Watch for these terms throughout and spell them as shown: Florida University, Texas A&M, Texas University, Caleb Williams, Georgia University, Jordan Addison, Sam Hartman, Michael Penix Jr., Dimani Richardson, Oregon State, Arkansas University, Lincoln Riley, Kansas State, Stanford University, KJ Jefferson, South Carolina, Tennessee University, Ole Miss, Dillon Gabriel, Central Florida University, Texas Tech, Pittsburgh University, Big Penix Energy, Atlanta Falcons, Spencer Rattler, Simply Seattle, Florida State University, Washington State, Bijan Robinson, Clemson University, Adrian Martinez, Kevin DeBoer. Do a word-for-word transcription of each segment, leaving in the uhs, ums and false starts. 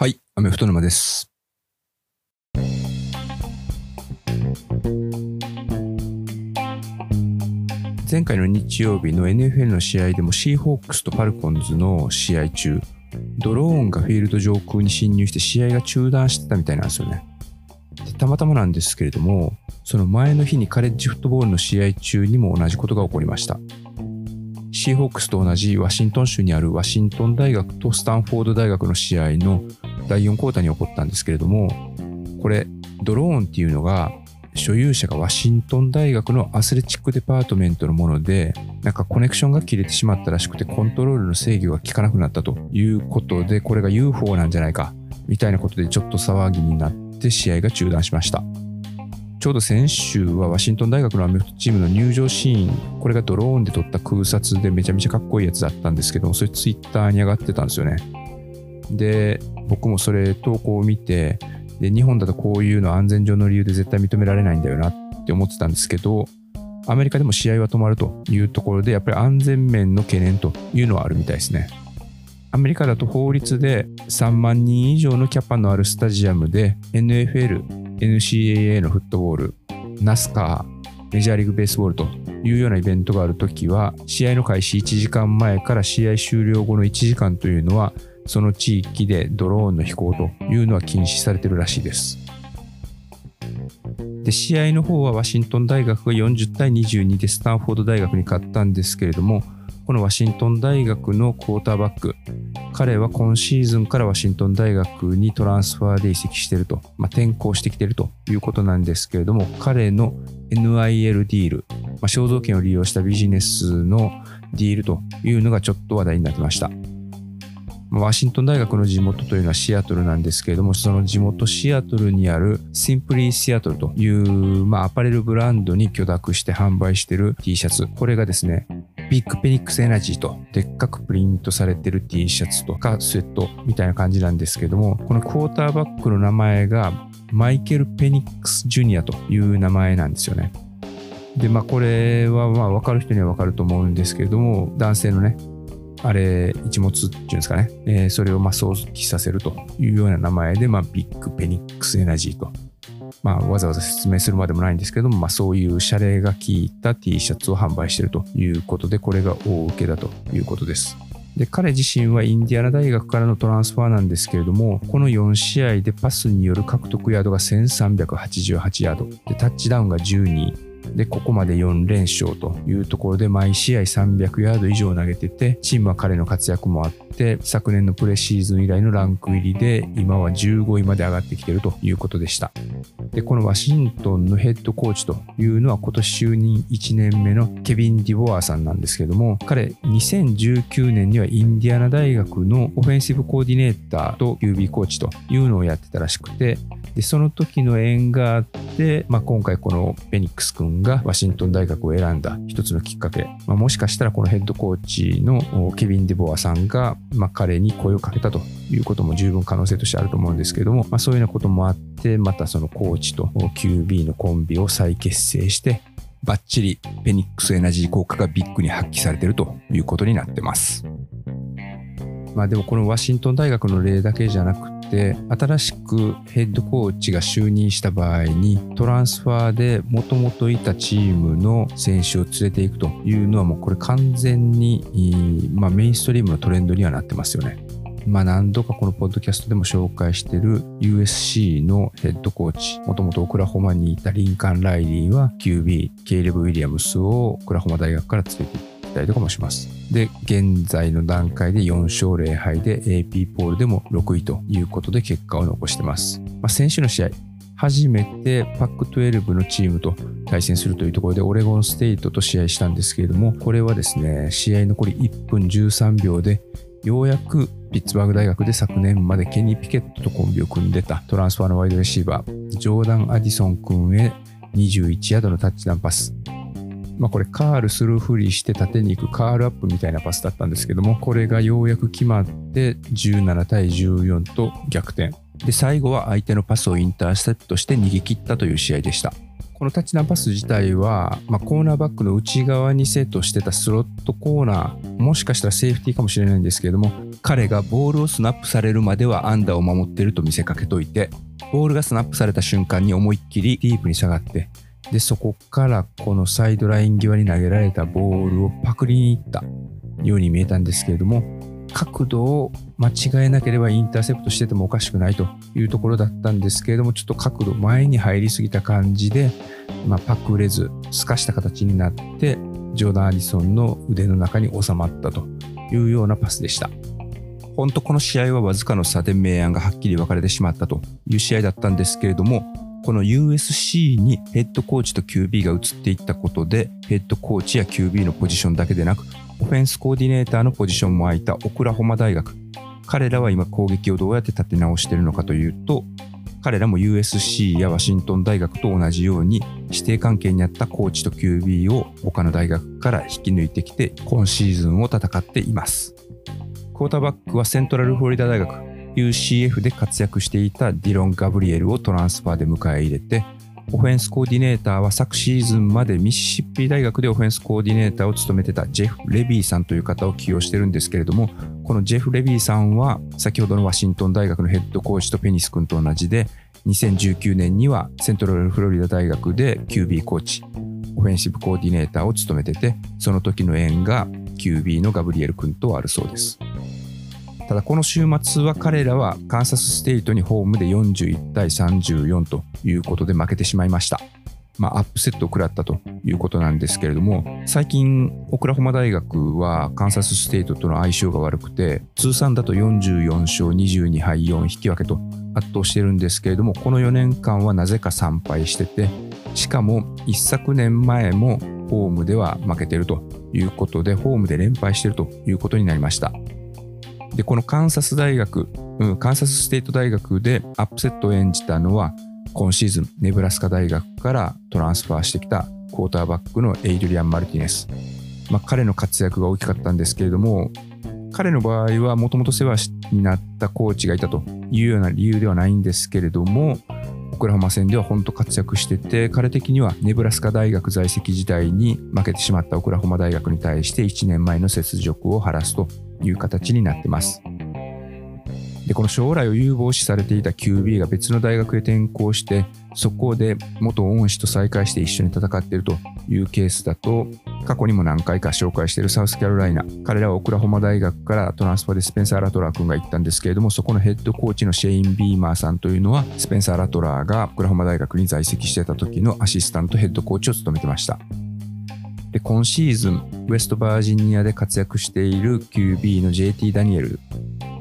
はい、アメフト沼です。前回の日曜日の エヌエフエル の試合でもシーホークスとファルコンズの試合中、ドローンがフィールド上空に侵入して試合が中断してたみたいなんですよね。でたまたまなんですけれども、その前の日にカレッジフットボールの試合中にも同じことが起こりました。シーホークスと同じワシントン州にあるワシントン大学とスタンフォード大学の試合のだいよんクォーターに起こったんですけれども、これドローンっていうのが所有者がワシントン大学のアスレチックデパートメントのもので、なんかコネクションが切れてしまったらしくて、コントロールの制御が効かなくなったということで、これが ユーフォー なんじゃないかみたいなことでちょっと騒ぎになって試合が中断しました。ちょうど先週はワシントン大学のアメフトチームの入場シーン、これがドローンで撮った空撮でめちゃめちゃかっこいいやつだったんですけども、それツイッターに上がってたんですよね。で、僕もそれ投稿を見て、で日本だとこういうの安全上の理由で絶対認められないんだよなって思ってたんですけど、アメリカでも試合は止まるというところで、やっぱり安全面の懸念というのはあるみたいですね。アメリカだと法律でさんまんにん以上のキャパのあるスタジアムで エヌエフエル、エヌシーエーエー のフットボール、ナスカー、メジャーリーグベースボールというようなイベントがあるときは、試合の開始いちじかんまえから試合終了後のいちじかんというのは、その地域でドローンの飛行というのは禁止されてるらしいです。で、試合の方はワシントン大学がよんじゅうたいにじゅうにでスタンフォード大学に勝ったんですけれども、このワシントン大学のクォーターバック、彼は今シーズンからワシントン大学にトランスファーで移籍していると、まあ、転校してきているということなんですけれども、彼の エヌアイエル ディール、まあ、肖像権を利用したビジネスのディールというのがちょっと話題になってました。ワシントン大学の地元というのはシアトルなんですけれども、その地元シアトルにあるシンプリーシアトルという、まあ、アパレルブランドに許諾して販売している T シャツ、これがですね、ビッグペニックスエナジーとでっかくプリントされている T シャツとかスウェットみたいな感じなんですけれども、このクォーターバックの名前がマイケル・ペニックス・ジュニアという名前なんですよね。で、まあこれはまあ分かる人には分かると思うんですけれども、男性のね、あれ一物っていうんですかね、えー、それをまあ想起させるというような名前で、まあ、ビッグペニックスエナジーと、まあ、わざわざ説明するまでもないんですけども、まあ、そういうシャレが効いた T シャツを販売しているということで、これが大受けだということです。で、彼自身はインディアナ大学からのトランスファーなんですけれども、このよん試合でパスによる獲得ヤードがせんさんびゃくはちじゅうはちヤードで、タッチダウンがじゅうにで、ここまでよんれんしょうというところで、毎試合さんびゃくヤード以上投げてて、チームは彼の活躍もあって、昨年のプレシーズン以来のランク入りで、今はじゅうごいまで上がってきているということでした。で、このワシントンのヘッドコーチというのは、今年就任いちねんめのケビン・ディボアーさんなんですけども、彼にせんじゅうきゅうねんにはインディアナ大学のオフェンシブコーディネーターと キュービー コーチというのをやってたらしくて、でその時の縁があって、まあ、今回このフェニックス君がワシントン大学を選んだ一つのきっかけ、まあ、もしかしたらこのヘッドコーチのケビン・デボアさんが、まあ、彼に声をかけたということも十分可能性としてあると思うんですけども、まあ、そういうようなこともあって、またそのコーチと キュービー のコンビを再結成して、バッチリフェニックスエナジー効果がビッグに発揮されているということになってます。まあ、でもこのワシントン大学の例だけじゃなくて、新しくヘッドコーチが就任した場合に、トランスファーでもともといたチームの選手を連れていくというのは、もうこれ完全に、まあ、メインストリームのトレンドにはなってますよね。まあ、何度かこのポッドキャストでも紹介している ユーエスシー のヘッドコーチ、もともとオクラホマにいたリンカン・ライリーは キュービー ケイレブ・ウィリアムスをオクラホマ大学から連れていくたりとかもします。で、現在の段階でよんしょうぜろはいで エーピー ポールでもろくいということで結果を残してます。まあ、先週の試合、初めてパックじゅうにのチームと対戦するというところでオレゴンステイトと試合したんですけれども、これはですね、試合残りいっぷんじゅうさんびょうで、ようやくピッツバーグ大学で昨年までケニー・ピケットとコンビを組んでたトランスファーのワイドレシーバージョーダン・アディソン君へにじゅういちヤードのタッチダウンパス、まあ、これカールするふりして縦に行くカールアップみたいなパスだったんですけども、これがようやく決まってじゅうななたいじゅうよんと逆転で、最後は相手のパスをインターセプトして逃げ切ったという試合でした。このタッチダウンパス自体は、まあ、コーナーバックの内側にセットしてたスロットコーナー、もしかしたらセーフティーかもしれないんですけれども、彼がボールをスナップされるまではアンダーを守っていると見せかけといて、ボールがスナップされた瞬間に思いっきりディープに下がって、でそこからこのサイドライン際に投げられたボールをパクリに行ったように見えたんですけれども、角度を間違えなければインターセプトしててもおかしくないというところだったんですけれども、ちょっと角度前に入りすぎた感じで、まあ、パクれず透かした形になってジョーダン・アリソンの腕の中に収まったというようなパスでした。本当この試合はわずかの差で明暗がはっきり分かれてしまったという試合だったんですけれども、この ユーエスシー にヘッドコーチと キュービー が移っていったことで、ヘッドコーチや キュービー のポジションだけでなくオフェンスコーディネーターのポジションも空いたオクラホマ大学、彼らは今攻撃をどうやって立て直しているのかというと、彼らも ユーエスシー やワシントン大学と同じように師弟関係にあったコーチと キュービー を他の大学から引き抜いてきて、今シーズンを戦っています。クォーターバックはセントラルフロリダ大学 ユーシーエフ で活躍していたディロン・ガブリエルをトランスファーで迎え入れて、オフェンスコーディネーターは昨シーズンまでミシシッピ大学でオフェンスコーディネーターを務めてたジェフ・レビーさんという方を起用してるんですけれども、このジェフ・レビーさんは先ほどのワシントン大学のヘッドコーチとペニス君と同じで、にせんじゅうきゅうねんにはセントラルフロリダ大学で キュービー コーチ、オフェンシブコーディネーターを務めてて、その時の縁が キュービー のガブリエル君とあるそうです。ただこの週末は彼らはカンサスステイトにホームでよんじゅういちたいさんじゅうよんということで負けてしまいました。まあアップセットを食らったということなんですけれども、最近オクラホマ大学はカンサスステイトとの相性が悪くて、通算だとよんじゅうよんしょうにじゅうにはいよんひきわけと圧倒してるんですけれども、このよねんかんはなぜかさんぱいしてて、しかも一昨年前もホームでは負けてるということで、ホームで連敗してるということになりました。でこのカンサス大学、うん、カンサスステイト大学でアップセットを演じたのは、今シーズンネブラスカ大学からトランスファーしてきたクォーターバックのエイドリアン・マルティネス、まあ、彼の活躍が大きかったんですけれども、彼の場合はもともと世話になったコーチがいたというような理由ではないんですけれども、オクラホマ戦では本当活躍してて、彼的にはネブラスカ大学在籍時代に負けてしまったオクラホマ大学に対していちねんまえの雪辱を晴らすという形になってます。でこの将来を有望視されていた キュービー が別の大学へ転校して、そこで元恩師と再会して一緒に戦っているというケースだと、過去にも何回か紹介しているサウスカロライナ、彼らはオクラホマ大学からトランスファーでスペンサー・ラトラー君が行ったんですけれども、そこのヘッドコーチのシェイン・ビーマーさんというのは、スペンサー・ラトラーがオクラホマ大学に在籍してた時のアシスタントヘッドコーチを務めてました。で今シーズンウェストバージニアで活躍している キュービー の ジェーティー ダニエル、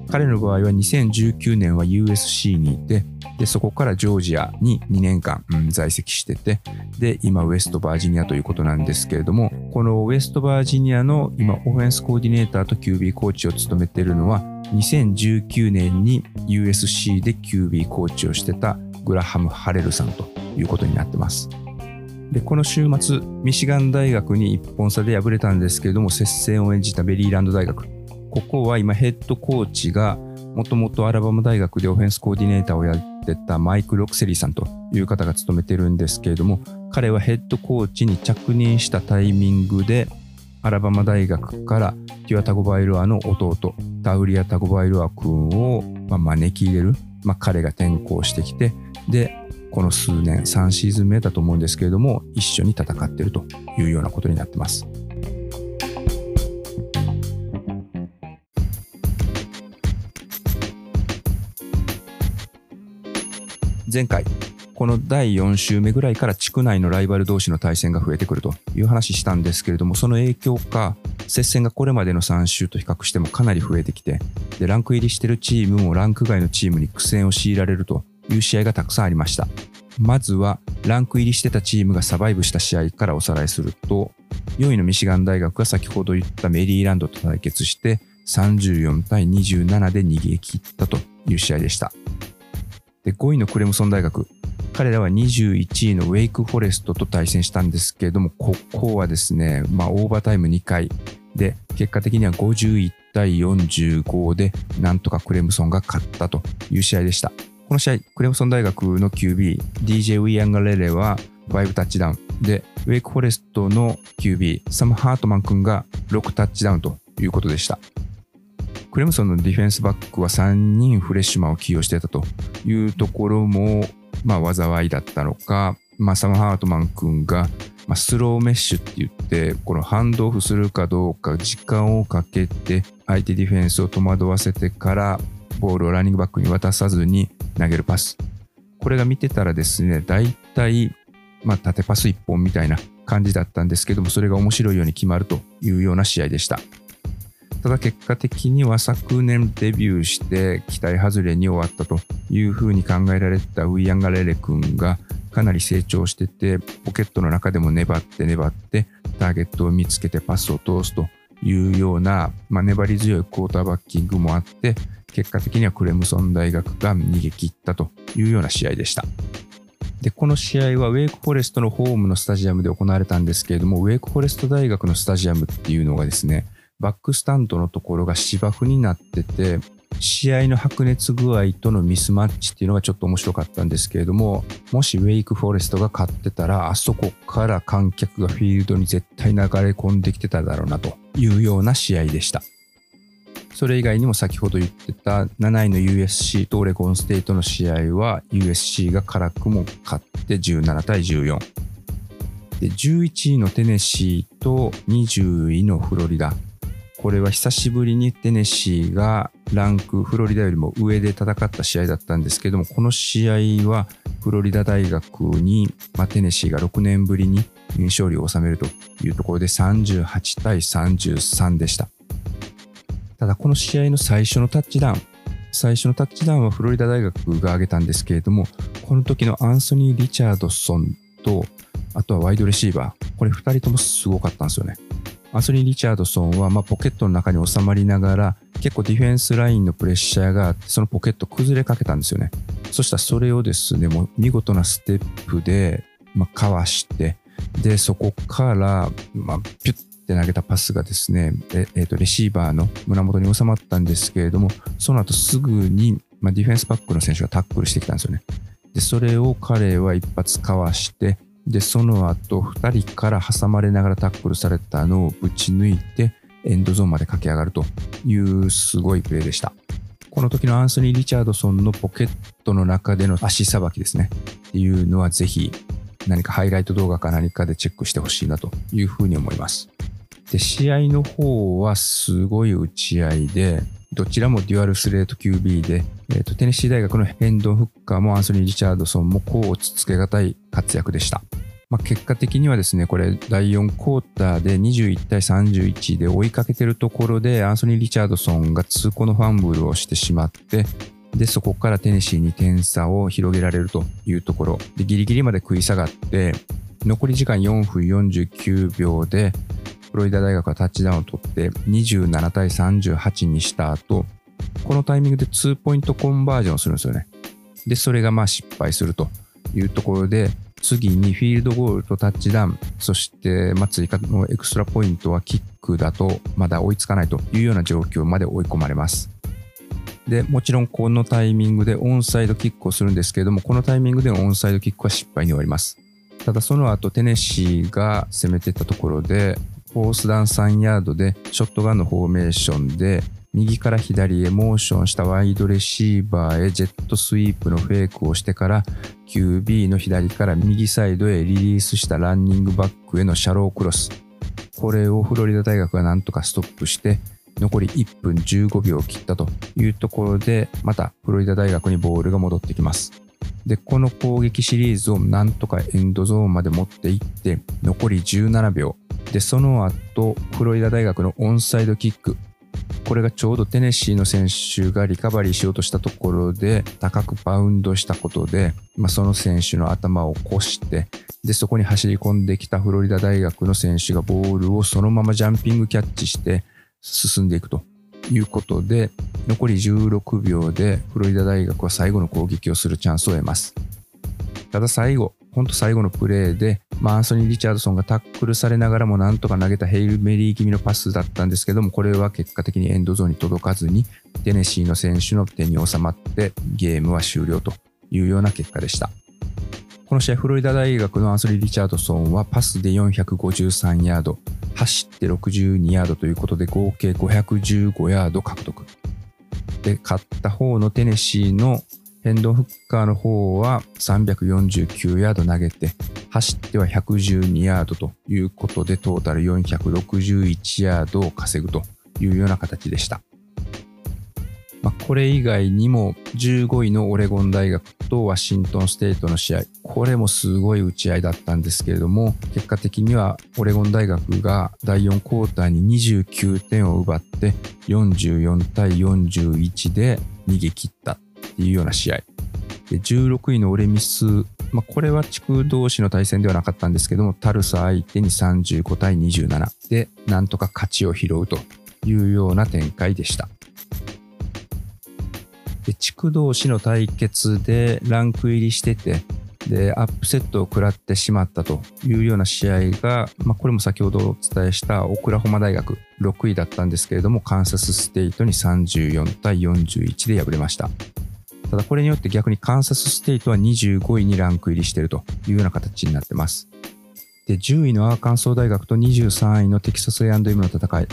彼の場合はにせんじゅうきゅうねんは ユーエスシー にいて、でそこからジョージアににねんかん、うん、在籍してて、で今ウェストバージニアということなんですけれども、このウェストバージニアの今オフェンスコーディネーターと キュービー コーチを務めているのは、にせんじゅうきゅうねんに ユーエスシー で キュービー コーチをしてたグラハム・ハレルさんということになってます。でこの週末ミシガン大学にいっぽんさで敗れたんですけれども、接戦を演じたベリーランド大学、ここは今ヘッドコーチがもともとアラバマ大学でオフェンスコーディネーターをやってたマイク・ロクセリーさんという方が務めてるんですけれども、彼はヘッドコーチに着任したタイミングでアラバマ大学からティア・タゴバイロアの弟タウリア・タゴバイロア君を招き入れる、まあ、彼が転校してきて、でこの数年さんシーズン目だと思うんですけれども、一緒に戦っているというようなことになってます。前回このだいよん週目ぐらいから地区内のライバル同士の対戦が増えてくるという話したんですけれども、その影響か接戦がこれまでのさん週と比較してもかなり増えてきて、でランク入りしてるチームもランク外のチームに苦戦を強いられるという試合がたくさんありました。まずはランク入りしてたチームがサバイブした試合からおさらいすると、よんいのミシガン大学が先ほど言ったメリーランドと対決してさんじゅうよんたいにじゅうななで逃げ切ったという試合でした。でごいのクレムソン大学、彼らはにじゅういちいのウェイクフォレストと対戦したんですけれども、ここはですね、まあ、オーバータイムにかいで結果的にはごじゅういちたいよんじゅうごでなんとかクレムソンが勝ったという試合でした。この試合クレムソン大学の キュービーディージェー ウィアンガレレはごタッチダウンで、ウェイクフォレストの キュービー サム・ハートマン君がろくタッチダウンということでした。クレムソンのディフェンスバックはさんにんフレッシュマンを起用していたというところも、まあ、災いだったのか、まあ、サム・ハートマン君がスローメッシュって言って、このハンドオフするかどうか時間をかけて相手ディフェンスを戸惑わせてからボールをランニングバックに渡さずに投げるパス。これが見てたらですね、大体まあ縦パスいっぽんみたいな感じだったんですけども、それが面白いように決まるというような試合でした。ただ結果的には昨年デビューして期待外れに終わったというふうに考えられたウイアンガレレ君がかなり成長してて、ポケットの中でも粘って粘ってターゲットを見つけてパスを通すというような、まあ、粘り強いクォーターバッキングもあって、結果的にはクレムソン大学が逃げ切ったというような試合でした。で、この試合はウェイクフォレストのホームのスタジアムで行われたんですけれども、ウェイクフォレスト大学のスタジアムっていうのがですね、バックスタンドのところが芝生になってて、試合の白熱具合とのミスマッチっていうのがちょっと面白かったんですけれども、もしウェイクフォレストが勝ってたら、あそこから観客がフィールドに絶対流れ込んできてただろうなというような試合でした。それ以外にも先ほど言ってたなないの ユーエスシー とオレゴンステートの試合は ユーエスシー が辛くも勝ってじゅうななたいじゅうよん。で、じゅういちいのテネシーとにじゅういのフロリダ。これは久しぶりにテネシーがランクフロリダよりも上で戦った試合だったんですけども、この試合はフロリダ大学に、まあ、テネシーがろくねんぶりに勝利を収めるというところでさんじゅうはちたいさんじゅうさんでした。ただこの試合の最初のタッチダウン最初のタッチダウンはフロリダ大学が挙げたんですけれども、この時のアンソニー・リチャードソンと、あとはワイドレシーバー、これふたりともすごかったんですよね。アンソニー・リチャードソンはまあポケットの中に収まりながら、結構ディフェンスラインのプレッシャーがあって、そのポケット崩れかけたんですよね。そしたらそれをですね、もう見事なステップでまあかわして、でそこからまあピュッて投げたパスがですね、ええー、とレシーバーの胸元に収まったんですけれども、その後すぐにまあディフェンスバックの選手がタックルしてきたんですよね。でそれを彼は一発かわして、でその後ふたりから挟まれながらタックルされたのをぶち抜いてエンドゾーンまで駆け上がるというすごいプレーでした。この時のアンソニー・リチャードソンのポケットの中での足さばきですねっていうのは、ぜひ何かハイライト動画か何かでチェックしてほしいなというふうに思います。で試合の方はすごい打ち合いで、どちらもデュアルスレート キュービー で、えーと、テネシー大学のヘンドン・フッカーもアンソニー・リチャードソンもこう落ち着けがたい活躍でした。まあ、結果的にはですね、これだいよんクォーターでにじゅういちたいさんじゅういちで追いかけてるところで、アンソニー・リチャードソンが痛恨のファンブルをしてしまって、でそこからテネシーに点差を広げられるというところで、ギリギリまで食い下がって、残り時間よんぷんよんじゅうきゅうびょうで、フロリダ大学はタッチダウンを取ってにじゅうななたいさんじゅうはちにした後、このタイミングでツーポイントコンバージョンをするんですよね。でそれがまあ失敗するというところで、次にフィールドゴールとタッチダウン、そしてまあ追加のエクストラポイントはキックだとまだ追いつかないというような状況まで追い込まれます。でもちろんこのタイミングでオンサイドキックをするんですけれども、このタイミングでのオンサイドキックは失敗に終わります。ただその後テネシーが攻めていったところで、フォースダウンさんヤードでショットガンのフォーメーションで右から左へモーションしたワイドレシーバーへジェットスイープのフェイクをしてから、 キュービー の左から右サイドへリリースしたランニングバックへのシャロークロス、これをフロリダ大学がなんとかストップして、残りいっぷんじゅうごびょうを切ったというところで、またフロリダ大学にボールが戻ってきます。でこの攻撃シリーズをなんとかエンドゾーンまで持っていって、残りじゅうななびょうでその後フロリダ大学のオンサイドキック、これがちょうどテネシーの選手がリカバリーしようとしたところで高くバウンドしたことで、まあ、その選手の頭を越して、でそこに走り込んできたフロリダ大学の選手がボールをそのままジャンピングキャッチして進んでいくということで、残りじゅうろくびょうでフロリダ大学は最後の攻撃をするチャンスを得ます。ただ最後本当最後のプレーで、まあ、アンソニー・リチャードソンがタックルされながらもなんとか投げたヘイルメリー気味のパスだったんですけども、これは結果的にエンドゾーンに届かずにテネシーの選手の手に収まってゲームは終了というような結果でした。この試合、フロリダ大学のアンソニー・リチャードソンはパスでよんひゃくごじゅうさんヤード、走ってろくじゅうにヤードということで、合計ごひゃくじゅうごヤード獲得。で、勝った方のテネシーのヘンドン・フッカーの方はさんびゃくよんじゅうきゅうヤード投げて、走ってはひゃくじゅうにヤードということで、トータルよんひゃくろくじゅういちヤードを稼ぐというような形でした。まあ、これ以外にもじゅうごいのオレゴン大学とワシントンステートの試合、これもすごい打ち合いだったんですけれども、結果的にはオレゴン大学がだいよんクォーターににじゅうきゅうてんを奪ってよんじゅうよんたいよんじゅういちで逃げ切ったっていうような試合で、じゅうろくいのオレミス、まあ、これは地区同士の対戦ではなかったんですけども、タルサ相手にさんじゅうごたいにじゅうななでなんとか勝ちを拾うというような展開でした。で、地区同士の対決でランク入りしてて、でアップセットを食らってしまったというような試合が、まあ、これも先ほどお伝えしたオクラホマ大学ろくいだったんですけれども、カンサスステートにさんじゅうよんたいよんじゅういちで敗れました。ただこれによって逆にカンサスステートはにじゅうごいにランク入りしているというような形になってます。で、じゅういのアーカンソー大学とにじゅうさんいのテキサス エーアンドエム の戦い、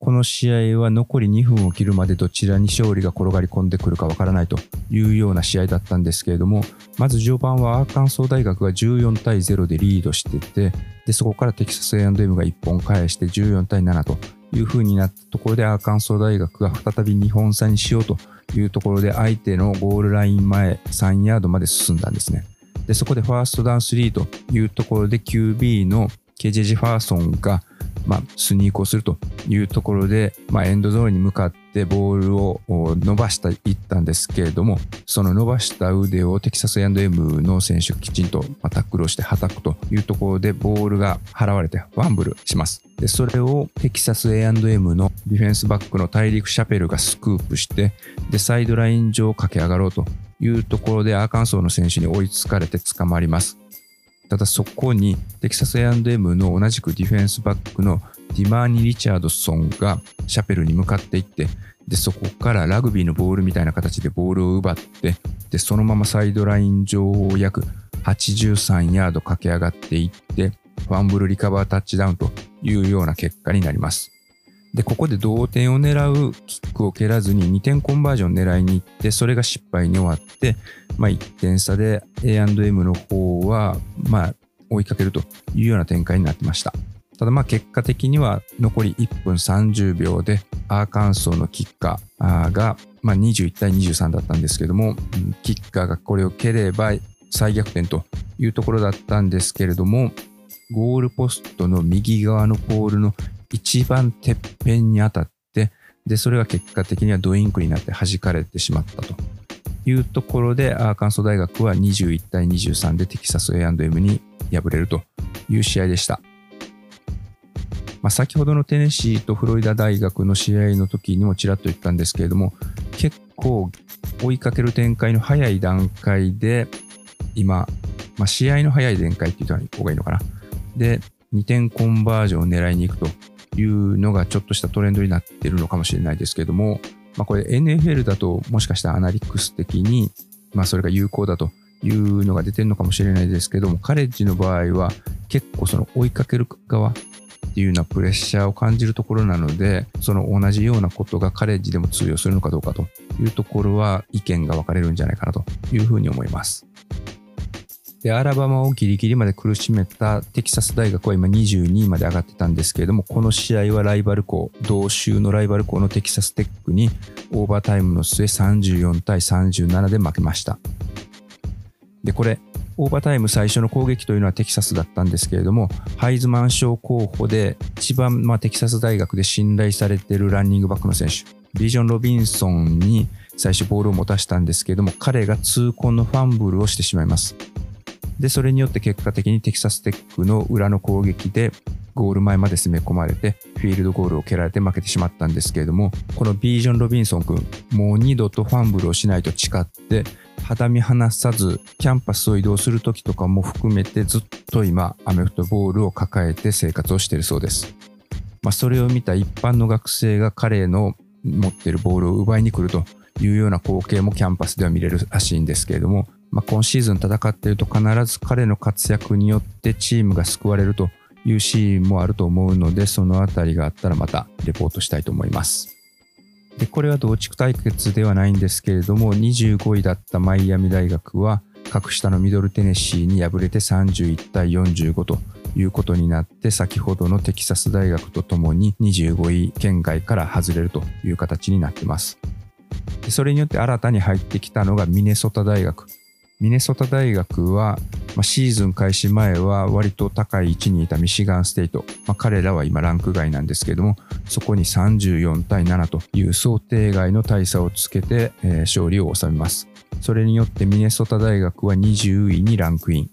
この試合は残りにふんを切るまでどちらに勝利が転がり込んでくるかわからないというような試合だったんですけれども、まず序盤はアーカンソー大学がじゅうよんたいゼロでリードしてて、でそこからテキサス エーアンドエム がいっぽん返してじゅうよんたいななという風になったところで、アーカンソー大学が再びにほんさにしようというところで、相手のゴールライン前さんヤードまで進んだんですね。でそこでファーストダウンスリーというところで キュービー のケージェー ジェファーソンがまあ、スニークをするというところで、まあ、エンドゾーンに向かってボールを伸ばしていったんですけれども、その伸ばした腕をテキサス エーアンドエム の選手がきちんとタックルをしてはたくというところで、ボールが払われてファンブルします。でそれをテキサス エーアンドエム のディフェンスバックの大陸シャペルがスクープして、でサイドライン上駆け上がろうというところで、アーカンソーの選手に追いつかれて捕まります。ただそこにテキサス エーアンドエム の同じくディフェンスバックのディマーニ・リチャードソンがシャペルに向かっていって、でそこからラグビーのボールみたいな形でボールを奪って、でそのままサイドライン上を約はちじゅうさんヤード駆け上がっていって、ファンブルリカバータッチダウンというような結果になります。でここで同点を狙うキックを蹴らずににてんコンバージョン狙いに行って、それが失敗に終わって、まあ、いってん差で エーアンドエム の方はまあ追いかけるというような展開になってました。ただまあ結果的には残りいっぷんさんじゅうびょうでアーカンソーのキッカーがまあにじゅういちたいにじゅうさんだったんですけども、キッカーがこれを蹴れば再逆転というところだったんですけれども、ゴールポストの右側のポールの一番てっぺんに当たって、でそれが結果的にはドインクになって弾かれてしまったというところで、アーカンソー大学はにじゅういちたいにじゅうさんでテキサス エーアンドエム に敗れるという試合でした。まあ、先ほどのテネシーとフロリダ大学の試合の時にもちらっと言ったんですけれども、結構追いかける展開の早い段階で今、まあ、試合の早い展開って言った方がいいのかな、でにてんコンバージョンを狙いに行くというのがちょっとしたトレンドになっているのかもしれないですけれども、まあ、これ エヌエフエル だともしかしたらアナリクス的に、まあ、それが有効だというのが出てるのかもしれないですけども、カレッジの場合は結構その追いかける側っていうようなプレッシャーを感じるところなので、その同じようなことがカレッジでも通用するのかどうかというところは意見が分かれるんじゃないかなというふうに思います。でアラバマをギリギリまで苦しめたテキサス大学は今にじゅうにいまで上がってたんですけれども、この試合はライバル校、同州のライバル校のテキサステックにオーバータイムの末さんじゅうよんたいさんじゅうななで負けました。でこれオーバータイム最初の攻撃というのはテキサスだったんですけれども、ハイズマン賞候補で一番、まあ、テキサス大学で信頼されているランニングバックの選手ビジョン・ロビンソンに最初ボールを持たせたんですけれども、彼が痛恨のファンブルをしてしまいます。でそれによって結果的にテキサステックの裏の攻撃でゴール前まで攻め込まれて、フィールドゴールを蹴られて負けてしまったんですけれども、このビージョン・ロビンソン君、もう二度とファンブルをしないと誓って肌身離さず、キャンパスを移動する時とかも含めてずっと今アメフトボールを抱えて生活をしているそうです。まあ、それを見た一般の学生が彼の持っているボールを奪いに来るというような光景もキャンパスでは見れるらしいんですけれども、まあ、今シーズン戦っていると必ず彼の活躍によってチームが救われるというシーンもあると思うので、そのあたりがあったらまたレポートしたいと思います。でこれは同地区対決ではないんですけれども、にじゅうごいだったマイアミ大学は格下のミドルテネシーに敗れてさんじゅういちたいよんじゅうごということになって、先ほどのテキサス大学とともににじゅうごい圏外から外れるという形になっています。でそれによって新たに入ってきたのがミネソタ大学。ミネソタ大学は、まあ、シーズン開始前は割と高い位置にいたミシガンステイト、まあ、彼らは今ランク外なんですけれども、そこにさんじゅうよんたいななという想定外の大差をつけて、えー、勝利を収めます。それによってミネソタ大学はにじゅういにランクイン、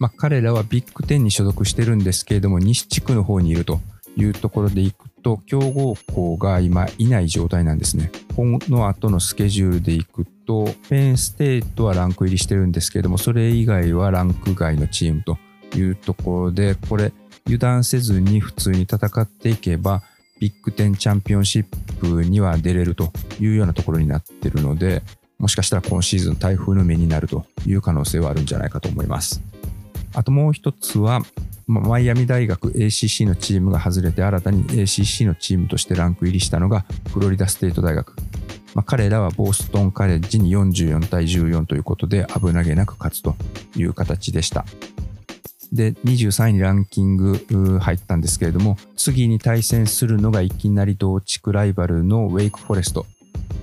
まあ、彼らはビッグじゅうに所属してるんですけれども、西地区の方にいるというところでいくと強豪校が今いない状態なんですね。この後のスケジュールでいくとペンステートはランク入りしてるんですけれども、それ以外はランク外のチームというところで、これ油断せずに普通に戦っていけばビッグじゅうチャンピオンシップには出れるというようなところになってるので、もしかしたら今シーズン台風の目になるという可能性はあるんじゃないかと思います。あともう一つはマイアミ大学 エーシーシー のチームが外れて、新たに エーシーシー のチームとしてランク入りしたのがフロリダステート大学、まあ、彼らはボーストンカレッジによんじゅうよんたいじゅうよんということで危なげなく勝つという形でした。でにじゅうさんいにランキング入ったんですけれども、次に対戦するのがいきなり同地区ライバルのウェイクフォレスト。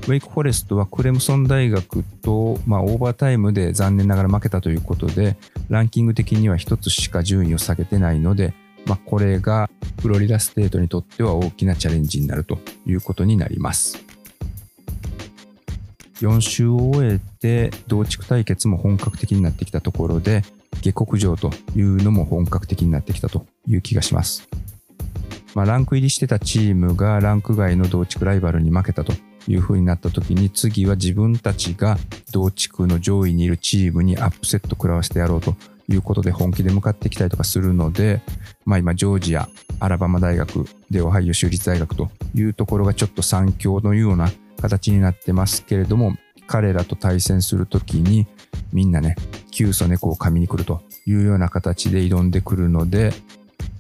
ウェイクフォレストはクレムソン大学と、まあ、オーバータイムで残念ながら負けたということで、ランキング的にはひとつしか順位を下げてないので、まあ、これがフロリダステートにとっては大きなチャレンジになるということになります。よん週を終えて同地区対決も本格的になってきたところで、下克上というのも本格的になってきたという気がします。まあ、ランク入りしてたチームがランク外の同地区ライバルに負けたという風になった時に、次は自分たちが同地区の上位にいるチームにアップセット食らわせてやろうということで本気で向かってきたりとかするので、まあ、今ジョージア、アラバマ大学でオハイオ州立大学というところがちょっと三強のような形になってますけれども、彼らと対戦するときにみんなね、窮鼠猫を噛みに来るというような形で挑んでくるので、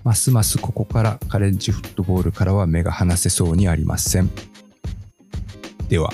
ますますここからカレッジフットボールからは目が離せそうにありません。では。